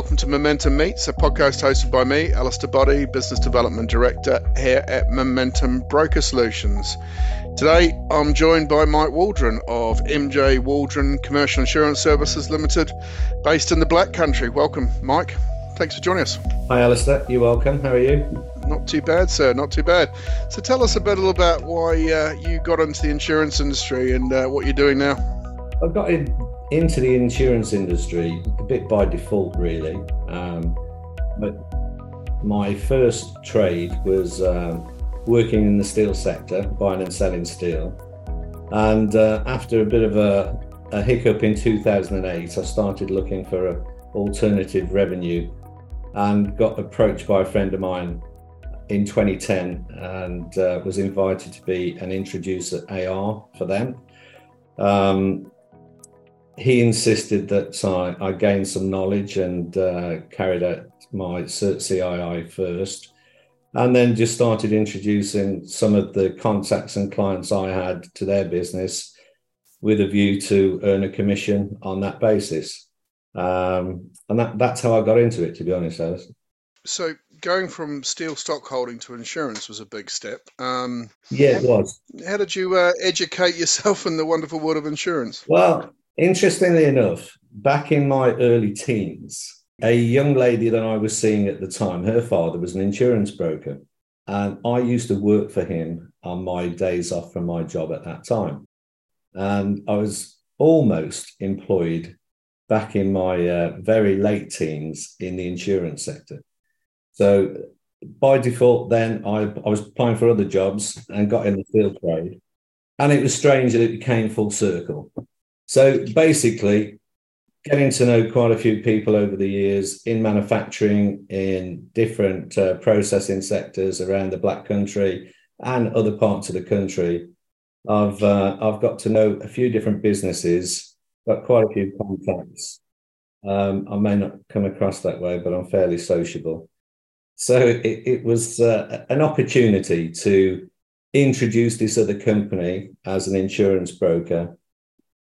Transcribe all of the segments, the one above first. Welcome to Momentum Meets, a podcast hosted by me, Alistair Boddy, Business Development Director here at Momentum Broker Solutions. Today, I'm joined by Mike Waldron of MJ Waldron Commercial Insurance Services Limited, based in the Black Country. Welcome, Mike. Thanks for joining us. Hi, Alistair. You're welcome. How are you? Not too bad, sir. Not too bad. So tell us a bit about why you got into the insurance industry and what you're doing now. I've got into the insurance industry a bit by default, really, but my first trade was working in the steel sector, buying and selling steel, and after a bit of a hiccup in 2008, I started looking for an alternative revenue and got approached by a friend of mine in 2010 and was invited to be an introducer AR for them. He insisted that I gained some knowledge and carried out my CII first, and then just started introducing some of the contacts and clients I had to their business with a view to earn a commission on that basis. And that's how I got into it, to be honest, Alice. So going from steel stock holding to insurance was a big step. Yeah, it was. How did you educate yourself in the wonderful world of insurance? Well, interestingly enough, back in my early teens, a young lady that I was seeing at the time, her father was an insurance broker, and I used to work for him on my days off from my job at that time. And I was almost employed back in my very late teens in the insurance sector. So by default then, I was applying for other jobs and got in the field trade. And it was strange that it became full circle. So basically, getting to know quite a few people over the years in manufacturing, in different processing sectors around the Black Country and other parts of the country, I've got to know a few different businesses, got quite a few contacts. I may not come across that way, but I'm fairly sociable. So it was an opportunity to introduce this other company as an insurance broker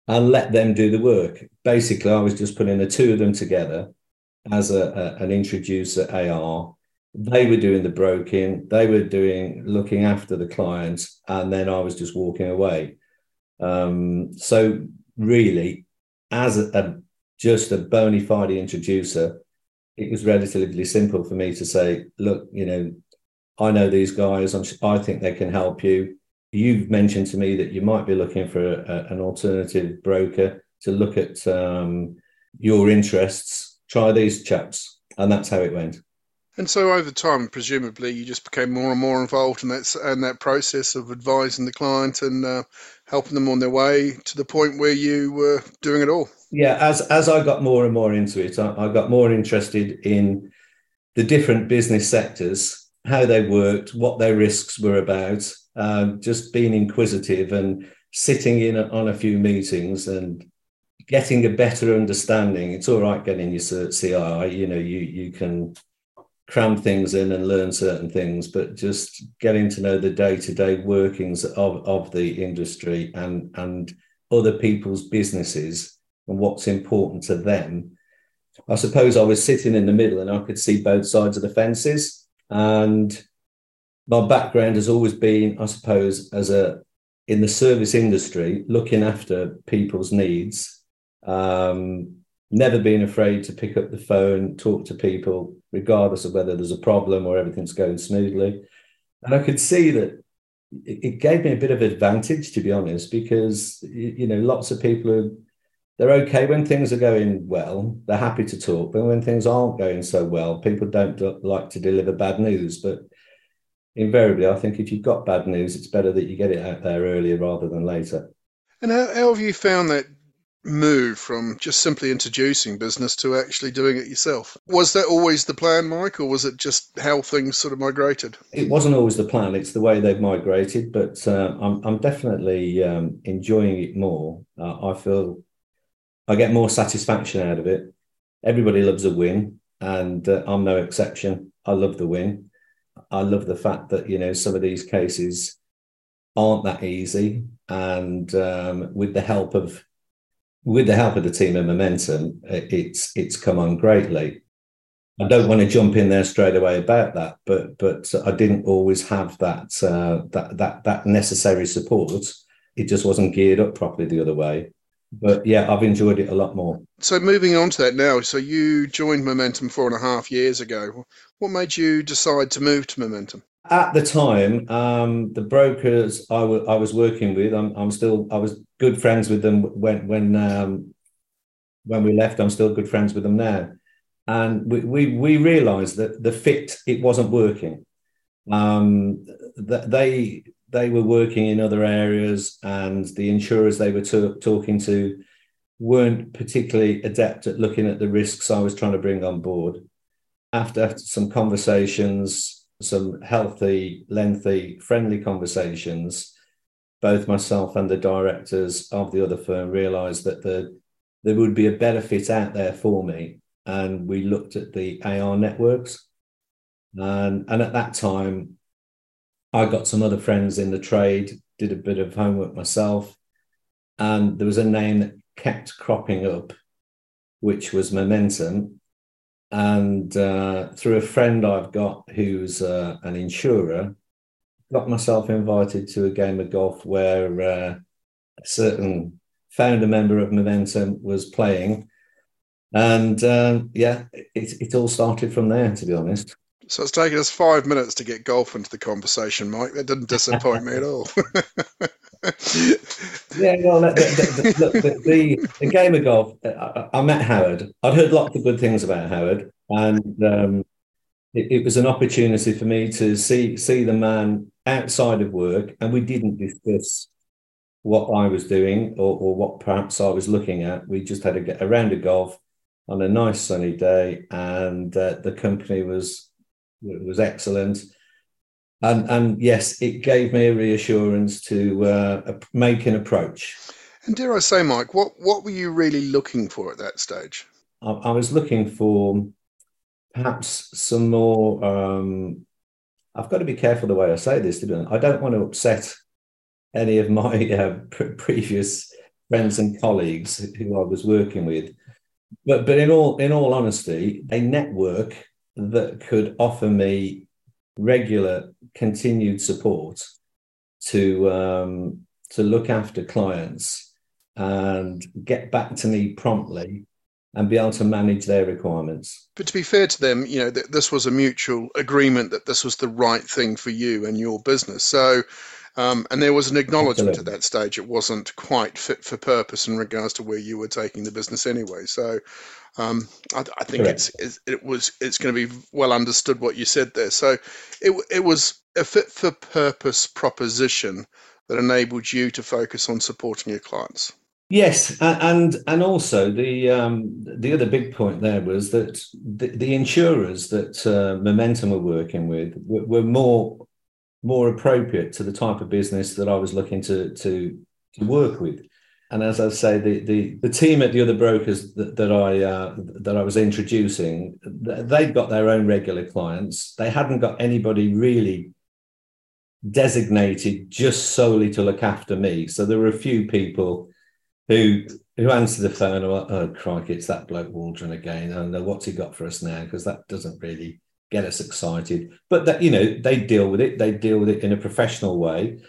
and let them do the work. Basically, I was just putting the two of them together as an introducer AR. They were doing the broking, they were looking after the clients, and then I was just walking away. So really, as just a bona fide introducer, it was relatively simple for me to say, look, I know these guys, I think they can help you. You've mentioned to me that you might be looking for an alternative broker to look at your interests. Try these chaps. And that's how it went. And so over time, presumably, you just became more and more involved in that process of advising the client and helping them on their way to the point where you were doing it all. Yeah, as I got more and more into it, I got more interested in the different business sectors, how they worked, what their risks were about. Just being inquisitive and sitting in on a few meetings and getting a better understanding. It's all right getting your CII, you can cram things in and learn certain things, but just getting to know the day-to-day workings of the industry and other people's businesses and what's important to them. I suppose I was sitting in the middle and I could see both sides of the fences, and my background has always been, I suppose, in the service industry, looking after people's needs, never being afraid to pick up the phone, talk to people, regardless of whether there's a problem or everything's going smoothly. And I could see that it gave me a bit of advantage, to be honest, because, lots of people they're okay when things are going well, they're happy to talk, but when things aren't going so well, people don't like to deliver bad news, but invariably, I think if you've got bad news, it's better that you get it out there earlier rather than later. And how have you found that move from just simply introducing business to actually doing it yourself? Was that always the plan, Mike, or was it just how things sort of migrated? It wasn't always the plan. It's the way they've migrated, but I'm definitely enjoying it more. I feel I get more satisfaction out of it. Everybody loves a win, and I'm no exception. I love the win. I love the fact that, some of these cases aren't that easy. And with the help of the team at Momentum, it's come on greatly. I don't want to jump in there straight away about that, but I didn't always have that that necessary support. It just wasn't geared up properly the other way. But yeah, I've enjoyed it a lot more. So moving on to that now. So you joined Momentum 4.5 years ago. What made you decide to move to Momentum? At the time, the brokers I was working with, I was good friends with them when we left. I'm still good friends with them now, and we realised that the fit, it wasn't working. They were working in other areas, and the insurers they were talking to weren't particularly adept at looking at the risks I was trying to bring on board. After some conversations, some healthy, lengthy, friendly conversations, both myself and the directors of the other firm realised that there would be a better fit out there for me. And we looked at the AR networks. And at that time, I got some other friends in the trade, did a bit of homework myself. And there was a name that kept cropping up, which was Momentum. And through a friend I've got who's an insurer, got myself invited to a game of golf where a certain founder member of Momentum was playing. And it all started from there, to be honest. So it's taken us 5 minutes to get golf into the conversation, Mike. That didn't disappoint me at all. Yeah, well, the game of golf, I met Howard. I'd heard lots of good things about Howard, and it was an opportunity for me to see the man outside of work, and we didn't discuss what I was doing or what perhaps I was looking at. We just had to get a round of golf on a nice sunny day, and the company was excellent. And yes, it gave me a reassurance to make an approach. And dare I say, Mike, what were you really looking for at that stage? I was looking for perhaps some more. I've got to be careful the way I say this, to be honest. I don't want to upset any of my previous friends and colleagues who I was working with, but in all honesty, a network that could offer me regular continued support to look after clients and get back to me promptly and be able to manage their requirements. But to be fair to them, you know, that this was a mutual agreement that this was the right thing for you and your business. So, and there was an acknowledgement Absolutely. At that stage it wasn't quite fit for purpose in regards to where you were taking the business anyway. So I think it's going to be well understood what you said there. So it was a fit for purpose proposition that enabled you to focus on supporting your clients. Yes, and also the other big point there was that the insurers that Momentum were working with were more appropriate to the type of business that I was looking to work with. And as I say, the team at the other brokers that I was introducing, they'd got their own regular clients. They hadn't got anybody really designated just solely to look after me. So there were a few people who answered the phone, oh, crikey, it's that bloke Waldron again. I don't know what's he got for us now, because that doesn't really get us excited. But that, you know, they deal with it. They deal with it in a professional way.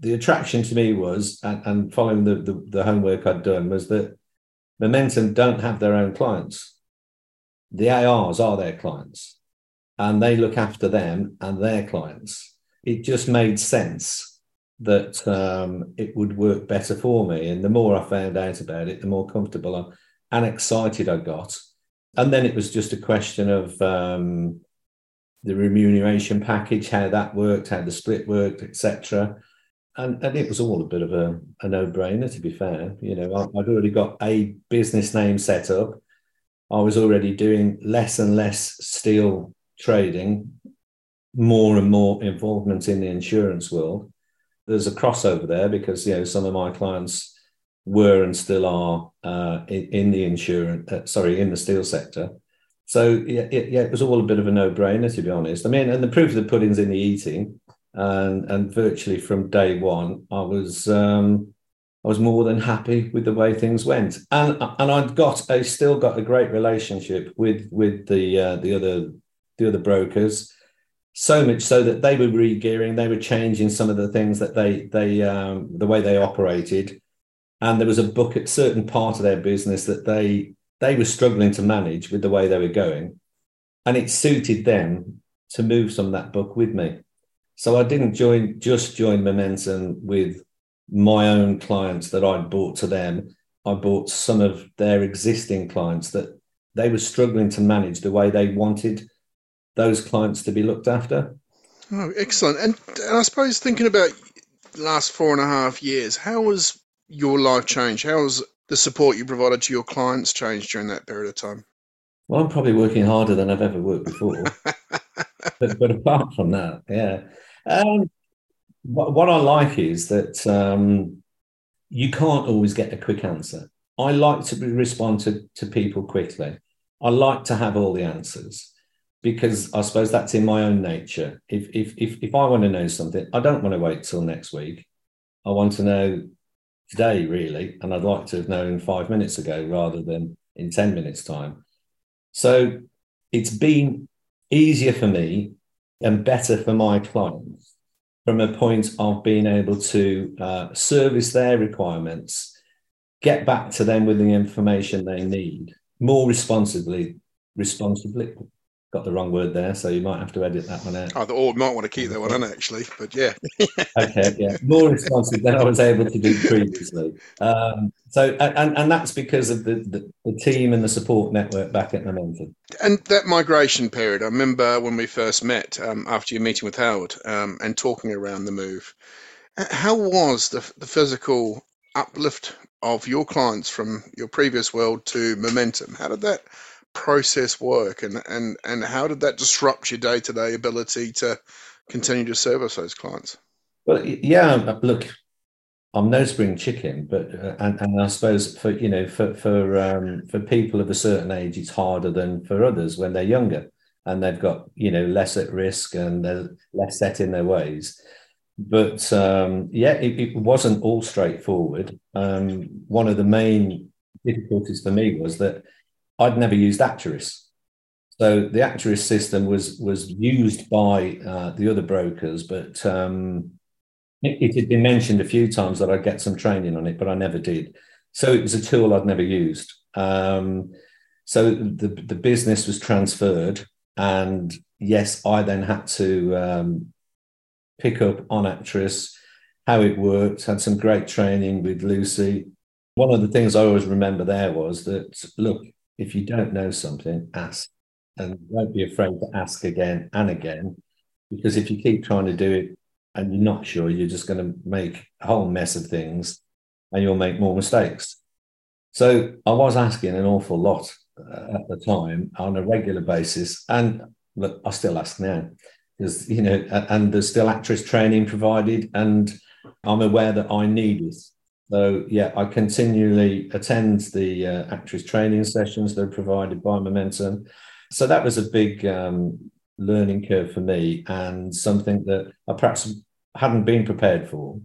The attraction to me was, and following the homework I'd done, was that Momentum don't have their own clients. The ARs are their clients, and they look after them and their clients. It just made sense that it would work better for me. And the more I found out about it, the more comfortable and excited I got. And then it was just a question of the remuneration package, how that worked, how the split worked, etc. And it was all a bit of a no-brainer, to be fair. You know, I'd already got a business name set up. I was already doing less and less steel trading, more and more involvement in the insurance world. There's a crossover there because, you know, some of my clients were and still are in the steel sector. So it was all a bit of a no-brainer, to be honest. I mean, and the proof of the pudding's in the eating, and virtually from day one, I was I was more than happy with the way things went, and I still got a great relationship with the other brokers. So much so that they were re-gearing, they were changing some of the things that they the way they operated, and there was a book at certain part of their business that they were struggling to manage with the way they were going, and it suited them to move some of that book with me. So I didn't just join Momentum with my own clients that I'd brought to them. I brought some of their existing clients that they were struggling to manage the way they wanted those clients to be looked after. Oh, excellent. And I suppose thinking about the last 4.5 years, how has your life changed? How has the support you provided to your clients changed during that period of time? Well, I'm probably working harder than I've ever worked before. but apart from that, yeah. What I like is that you can't always get a quick answer. I like to respond to people quickly. I like to have all the answers, because I suppose that's in my own nature. If I want to know something, I don't want to wait till next week. I want to know today, really, and I'd like to have known 5 minutes ago rather than in 10 minutes' time. So it's been easier for me and better for my clients from a point of being able to service their requirements, get back to them with the information they need more responsibly. Got the wrong word there, so you might have to edit that one out. Or might want to keep that one in, actually, but yeah. Okay, yeah. More responsive than I was able to do previously. So that's because of the team and the support network back at Momentum. And that migration period, I remember when we first met after your meeting with Howard and talking around the move. How was the physical uplift of your clients from your previous world to Momentum? How did that process work, and how did that disrupt your day-to-day ability to continue to service those clients? Well, yeah, look, I'm no spring chicken, but and I suppose for people of a certain age, it's harder than for others when they're younger and they've got, you know, less at risk and they're less set in their ways. But it wasn't all straightforward. One of the main difficulties for me was that I'd never used Acturis. So the Acturis system was used by the other brokers, but it had been mentioned a few times that I'd get some training on it, but I never did. So it was a tool I'd never used. So the business was transferred, and yes, I then had to pick up on Acturis, how it worked, had some great training with Lucy. One of the things I always remember there was that, look, if you don't know something, ask, and don't be afraid to ask again and again, because if you keep trying to do it and you're not sure, you're just going to make a whole mess of things and you'll make more mistakes. So I was asking an awful lot at the time on a regular basis, and look, I still ask now, because, you know, and there's still Acturis training provided, and I'm aware that I need it. So, yeah, I continually attend the Acturis training sessions that are provided by Momentum. So that was a big learning curve for me, and something that I perhaps hadn't been prepared for.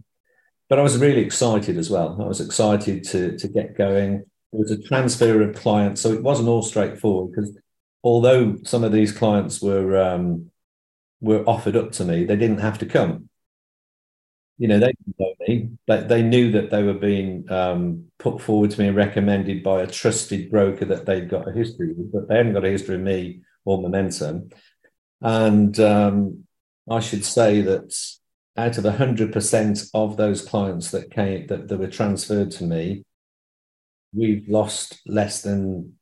But I was really excited as well. I was excited to get going. There was a transfer of clients, so it wasn't all straightforward, because although some of these clients were offered up to me, they didn't have to come. You know, they didn't know me, but they knew that they were being put forward to me and recommended by a trusted broker that they'd got a history with, but they hadn't got a history of me or Momentum. And I should say that out of 100% of those clients that were transferred to me, we've lost less than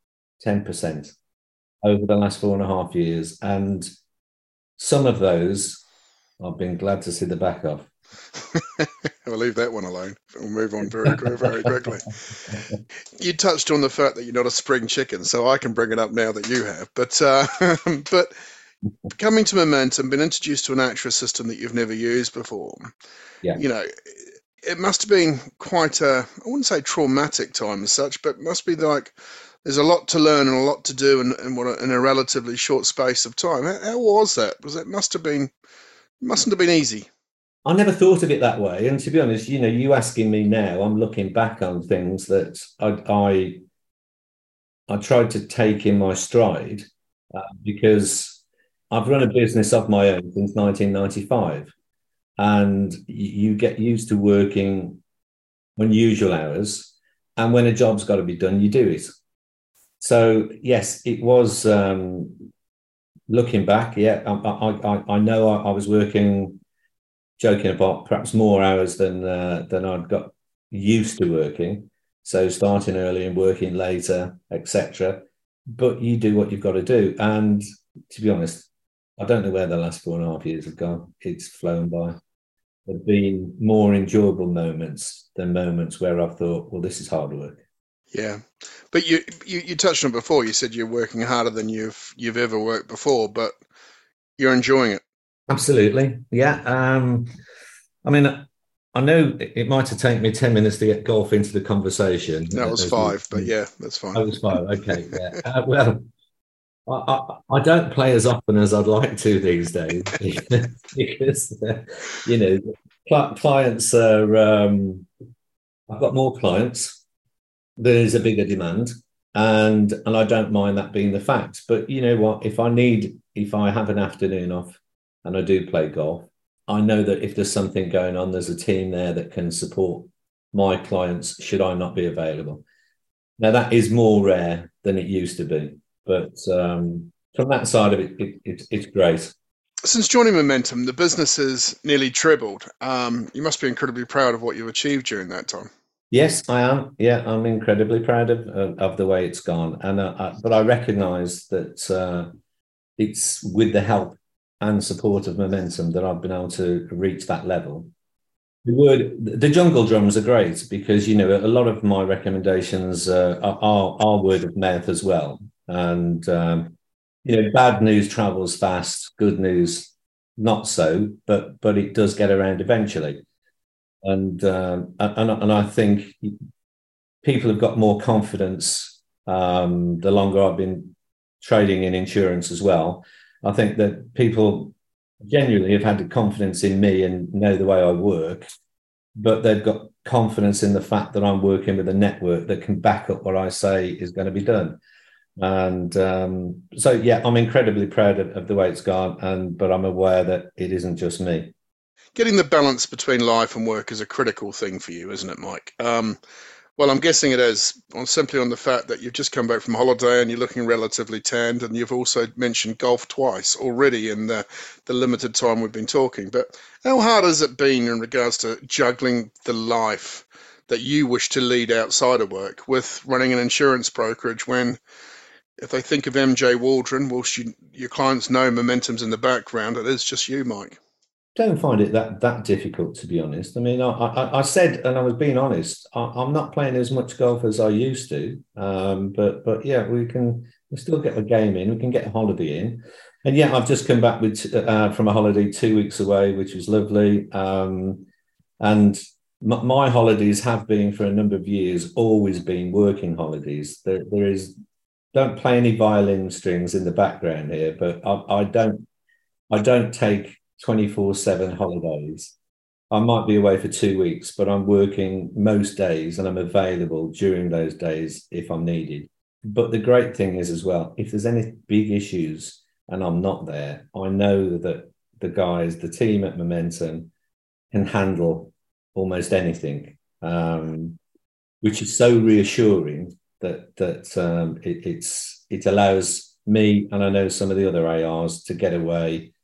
10% over the last 4.5 years. And some of those I've been glad to see the back of. We'll leave that one alone. We'll move on very, very quickly. You touched on the fact that you're not a spring chicken, so I can bring it up now that you have. But coming to Momentum, been introduced to an Acturis system that you've never used before. Yeah. You know, it must have been quite a, I wouldn't say traumatic time as such, but must be like there's a lot to learn and a lot to do in a relatively short space of time. How was that? Mustn't have been easy. I never thought of it that way. And to be honest, you know, you asking me now, I'm looking back on things that I tried to take in my stride because I've run a business of my own since 1995. And you get used to working unusual hours. And when a job's got to be done, you do it. So, yes, it was looking back. Yeah, I know I was working, joking about, perhaps more hours than I'd got used to working. So starting early and working later, etc. But you do what you've got to do. And to be honest, I don't know where the last 4.5 years have gone. It's flown by. There have been more enjoyable moments than moments where I've thought, well, this is hard work. Yeah, but you touched on it before. You said you're working harder than you've ever worked before, but you're enjoying it. Absolutely, yeah. I mean, I know it might have taken me 10 minutes to get golf into the conversation. That was 5, but yeah, that's fine. That was 5, okay. Yeah. Well, I don't play as often as I'd like to these days because, you know, clients are, I've got more clients. There's a bigger demand, and I don't mind that being the fact. But you know what? If I have an afternoon off and I do play golf, I know that if there's something going on, there's a team there that can support my clients should I not be available. Now, that is more rare than it used to be. But from that side of it, it's great. Since joining Momentum, the business has nearly tripled. You must be incredibly proud of what you've achieved during that time. Yes, I am. Yeah, I'm incredibly proud of the way it's gone. And but I recognise that it's with the help and support of Momentum that I've been able to reach that level. The jungle drums are great because, you know, a lot of my recommendations are word of mouth as well. And, you know, bad news travels fast, good news not so, but it does get around eventually. And I think people have got more confidence the longer I've been trading in insurance as well. I think that people genuinely have had the confidence in me and know the way I work, but they've got confidence in the fact that I'm working with a network that can back up what I say is going to be done. And so, yeah, I'm incredibly proud of the way it's gone, but I'm aware that it isn't just me. Getting the balance between life and work is a critical thing for you, isn't it, Mike? Well, I'm guessing it is, simply on the fact that you've just come back from holiday and you're looking relatively tanned, and you've also mentioned golf twice already in the limited time we've been talking. But how hard has it been in regards to juggling the life that you wish to lead outside of work with running an insurance brokerage when, if they think of MJ Waldron, whilst your clients know Momentum's in the background, it is just you, Mike? Don't find it that difficult, to be honest. I mean, I said, and I was being honest, I'm not playing as much golf as I used to. But yeah, we still get a game in. We can get a holiday in. And yeah, I've just come back from a holiday 2 weeks away, which was lovely. And my holidays have been, for a number of years, always been working holidays. Don't play any violin strings in the background here, but I don't take 24/7 holidays. I might be away for 2 weeks, but I'm working most days and I'm available during those days if I'm needed. But the great thing is as well, if there's any big issues and I'm not there, I know that the team at Momentum can handle almost anything, which is so reassuring that it allows me, and I know some of the other ARs, to get away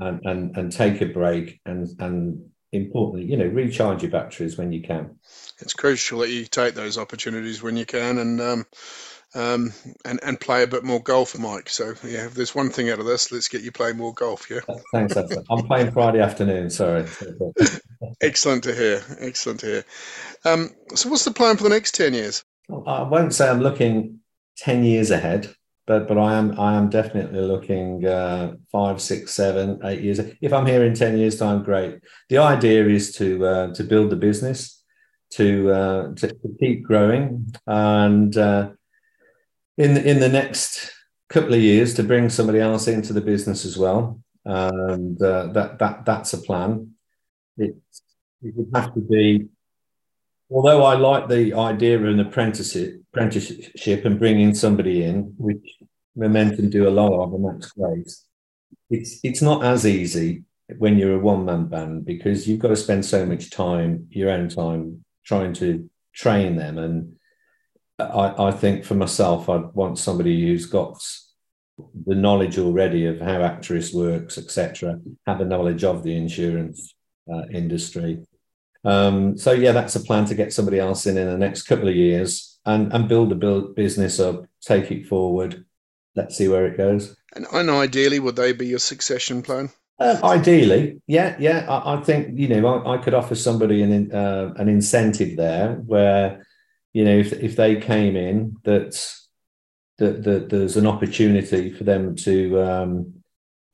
and take a break and importantly, you know, recharge your batteries when you can. It's crucial that you take those opportunities when you can and play a bit more golf, Mike. So yeah, if there's one thing out of this, let's get you playing more golf. Yeah, thanks. I'm playing Friday afternoon. Sorry. Excellent to hear. So what's the plan for the next 10 years? I won't say I'm looking 10 years ahead. But I am definitely looking 5, 6, 7, 8 years. If I'm here in 10 years' time, great. The idea is to build the business, to keep growing, and in the next couple of years to bring somebody else into the business as well. And that's a plan. it would have to be, although I like the idea of an apprenticeship and bringing somebody in, which Momentum do a lot of, and that's great, it's not as easy when you're a one-man band, because you've got to spend so much time, your own time, trying to train them. And I think for myself, I'd want somebody who's got the knowledge already of how Acturis works, etc., have a knowledge of the insurance industry. So, yeah, that's a plan to get somebody else in the next couple of years and build business up, take it forward. Let's see where it goes. And ideally, would they be your succession plan? Ideally, yeah. I think, you know, I could offer somebody an incentive there where, you know, if they came in, that there's an opportunity for them to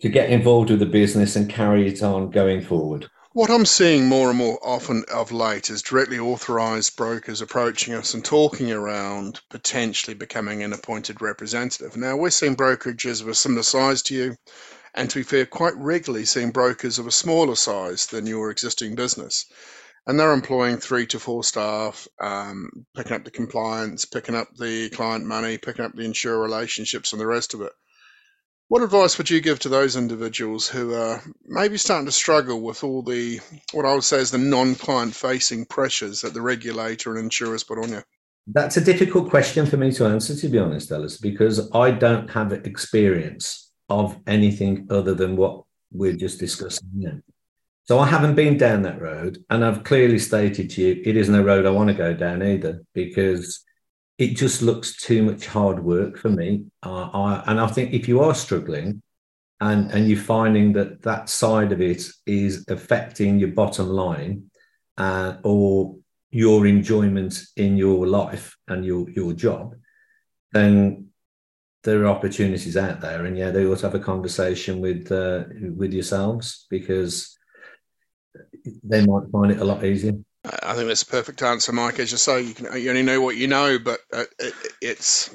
get involved with the business and carry it on going forward. What I'm seeing more and more often of late is directly authorised brokers approaching us and talking around potentially becoming an appointed representative. Now, we're seeing brokerages of a similar size to you, and to be fair, quite regularly seeing brokers of a smaller size than your existing business. And they're employing 3 to 4 staff, picking up the compliance, picking up the client money, picking up the insurer relationships and the rest of it. What advice would you give to those individuals who are maybe starting to struggle with all the, what I would say is the non-client facing pressures that the regulator and insurers put on you? That's a difficult question for me to answer, to be honest, Alice, because I don't have experience of anything other than what we're just discussing now. So I haven't been down that road, and I've clearly stated to you, it isn't a road I want to go down either, because it just looks too much hard work for me. And I think if you are struggling and you're finding that side of it is affecting your bottom line or your enjoyment in your life and your job, then there are opportunities out there. And yeah, they ought to have a conversation with yourselves, because they might find it a lot easier. I think that's a perfect answer, Mike. As you say, you only know what you know, but it's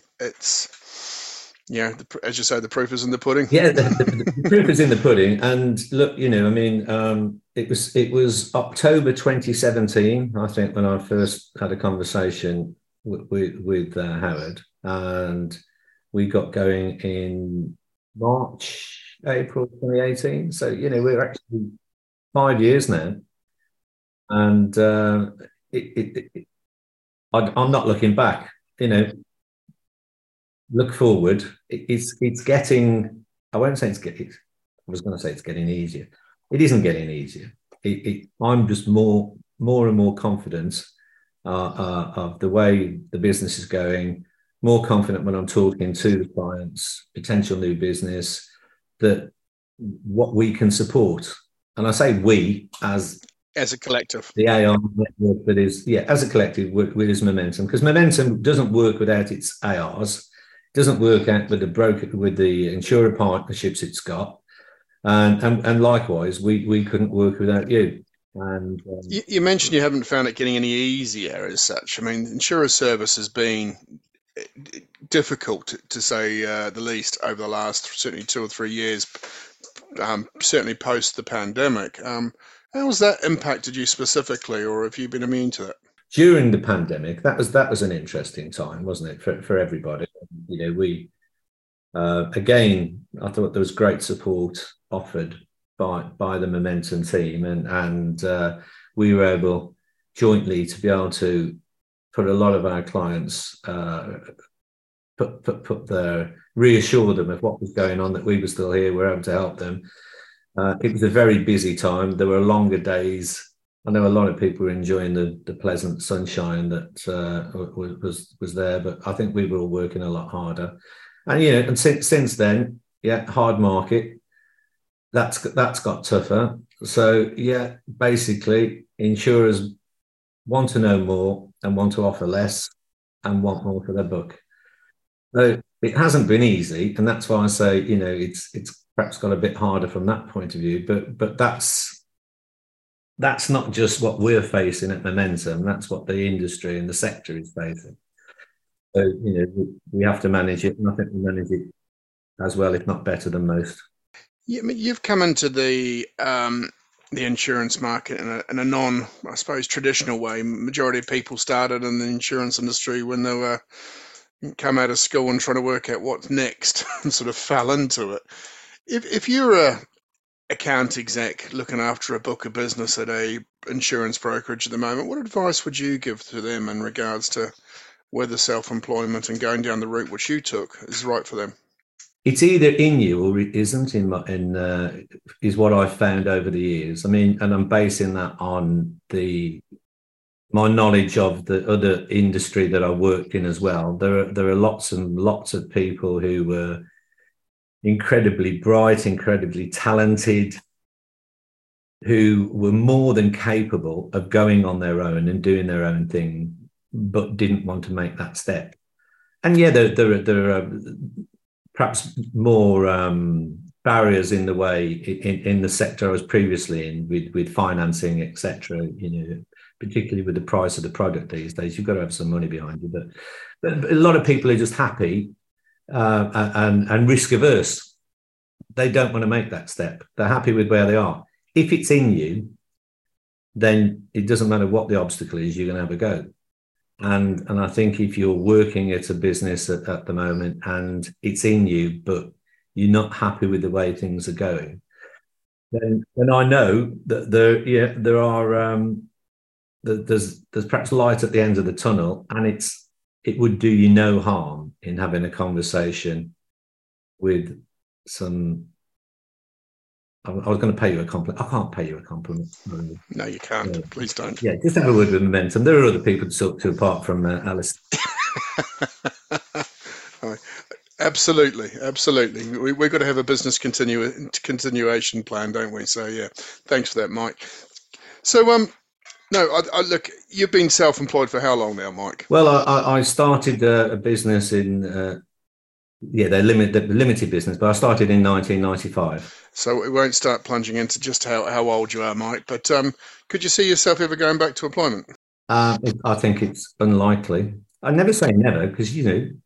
yeah. As you say, the proof is in the pudding. Yeah, the proof is in the pudding. And look, you know, I mean, it was October 2017, I think, when I first had a conversation with Howard, and we got going in March, April 2018. So, you know, we're actually 5 years now, and I'm not looking back. You know, look forward. It's getting. I won't say it's getting. I was going to say it's getting easier. It isn't getting easier. I'm just more and more confident of the way the business is going. More confident when I'm talking to the clients, potential new business, that what we can support. And I say we as a collective. The AR network that is, yeah, as a collective with Momentum, because Momentum doesn't work without its ARs, doesn't work out with the broker, with the insurer partnerships it's got. And likewise, we couldn't work without you. And you mentioned you haven't found it getting any easier as such. I mean, insurer service has been difficult, to say the least, over the last certainly 2 or 3 years. Certainly post the pandemic. How has that impacted you specifically, or have you been immune to it? During the pandemic, that was an interesting time, wasn't it, for everybody? You know, we again, I thought there was great support offered by the Momentum team, and we were able jointly to be able to put a lot of our clients put their, reassure them of what was going on, that we were still here, we're able to help them. It was a very busy time. There were longer days. I know a lot of people were enjoying the pleasant sunshine that was there, but I think we were all working a lot harder. And you know, and since then, yeah, hard market. That's got tougher. So yeah, basically, insurers want to know more and want to offer less and want more for their book. So it hasn't been easy, and that's why I say, you know, it's perhaps got a bit harder from that point of view. But that's not just what we're facing at Momentum. That's what the industry and the sector is facing. So you know, we have to manage it, and I think we manage it as well, if not better than most. You've come into the the insurance market in a non, I suppose, traditional way. Majority of people started in the insurance industry when they were come out of school and trying to work out what's next and sort of fell into it. If you're a account exec looking after a book of business at a insurance brokerage at the moment, what advice would you give to them in regards to whether self-employment and going down the route which you took is right for them? It's either in you or it isn't, is what I've found over the years. I mean, and I'm basing that on my knowledge of the other industry that I worked in as well. There are lots and lots of people who were incredibly bright, incredibly talented, who were more than capable of going on their own and doing their own thing, but didn't want to make that step. And yeah, there are perhaps more barriers in the way in the sector I was previously in, with financing, etc. Particularly with the price of the product these days, you've got to have some money behind you. But a lot of people are just happy and risk averse. They don't want to make that step. They're happy with where they are. If it's in you, then it doesn't matter what the obstacle is, you're going to have a go. And I think if you're working at a business at the moment and it's in you, but you're not happy with the way things are going, then I know that there's perhaps light at the end of the tunnel, and it would do you no harm in having a conversation with some. I was going to pay you a compliment. I can't pay you a compliment. No, you can't. Please don't. Yeah, just have a word with Momentum. There are other people to talk to apart from Alice. Absolutely. We've got to have a business continuation plan, don't we? So, yeah, thanks for that, Mike. So, look, you've been self-employed for how long now, Mike? Well, I started a business in... limited business, but I started in 1995. So we won't start plunging into just how old you are, Mike, but could you see yourself ever going back to employment? I think it's unlikely. I never say never, because, who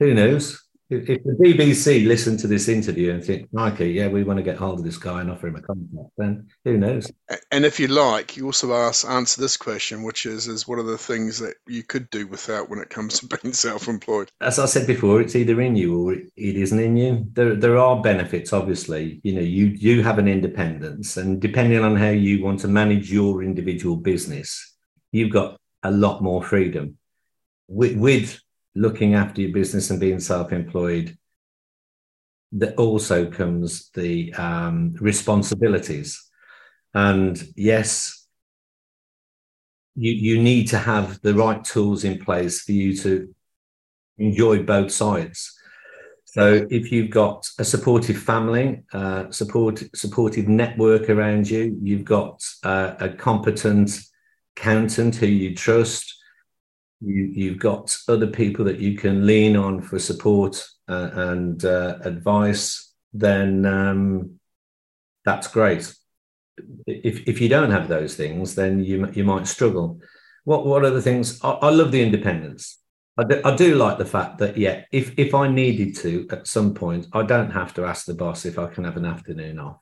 knows? If the BBC listen to this interview and think, Mikey, yeah, we want to get hold of this guy and offer him a contract, then who knows? And if you like, you also answer this question, which is what are the things that you could do without when it comes to being self-employed? As I said before, it's either in you or it isn't in you. There are benefits, obviously. You have an independence, and depending on how you want to manage your individual business, you've got a lot more freedom. With looking after your business and being self-employed, that also comes the responsibilities. And yes, you need to have the right tools in place for you to enjoy both sides. So if you've got a supportive family, supportive network around you, you've got a competent accountant who you trust, you've got other people that you can lean on for support and advice, then that's great. If you don't have those things, then you might struggle. What are the things? I love the independence. I do like the fact that, yeah, if I needed to at some point, I don't have to ask the boss if I can have an afternoon off.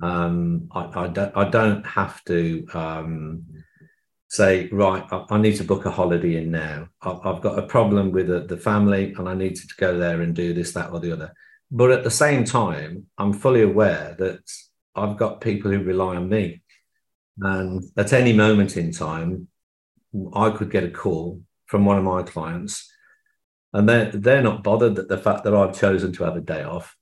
I don't have to... say, right, I need to book a holiday in now. I've got a problem with the family and I need to go there and do this, that or the other. But at the same time, I'm fully aware that I've got people who rely on me. And at any moment in time, I could get a call from one of my clients, and they're not bothered at the fact that I've chosen to have a day off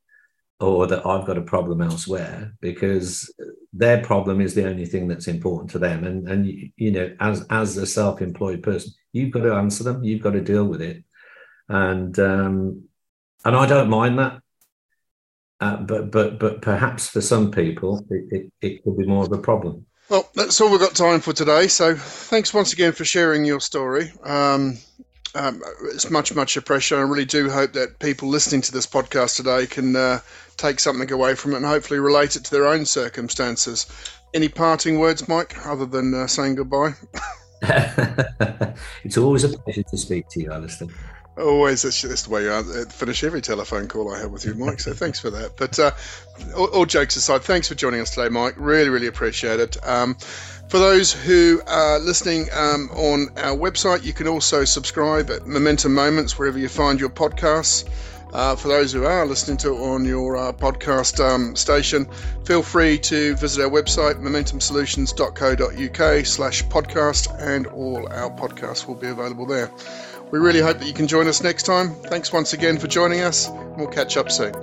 or that I've got a problem elsewhere, because their problem is the only thing that's important to them. And as a self-employed person, you've got to answer them. You've got to deal with it. And I don't mind that. But perhaps for some people, it could be more of a problem. Well, that's all we've got time for today. So thanks once again for sharing your story. It's much appreciated. I really do hope that people listening to this podcast today can take something away from it and hopefully relate it to their own circumstances. Any parting words, Mike, other than saying goodbye? It's always a pleasure to speak to you, Alistair. Always, that's the way you finish every telephone call I have with you, Mike, so thanks for that. But all jokes aside, thanks for joining us today, Mike. Really, really appreciate it. For those who are listening on our website, you can also subscribe at Momentum Moments, wherever you find your podcasts. For those who are listening to it on your podcast station, feel free to visit our website, momentumsolutions.co.uk/podcast, and all our podcasts will be available there. We really hope that you can join us next time. Thanks once again for joining us, and we'll catch up soon.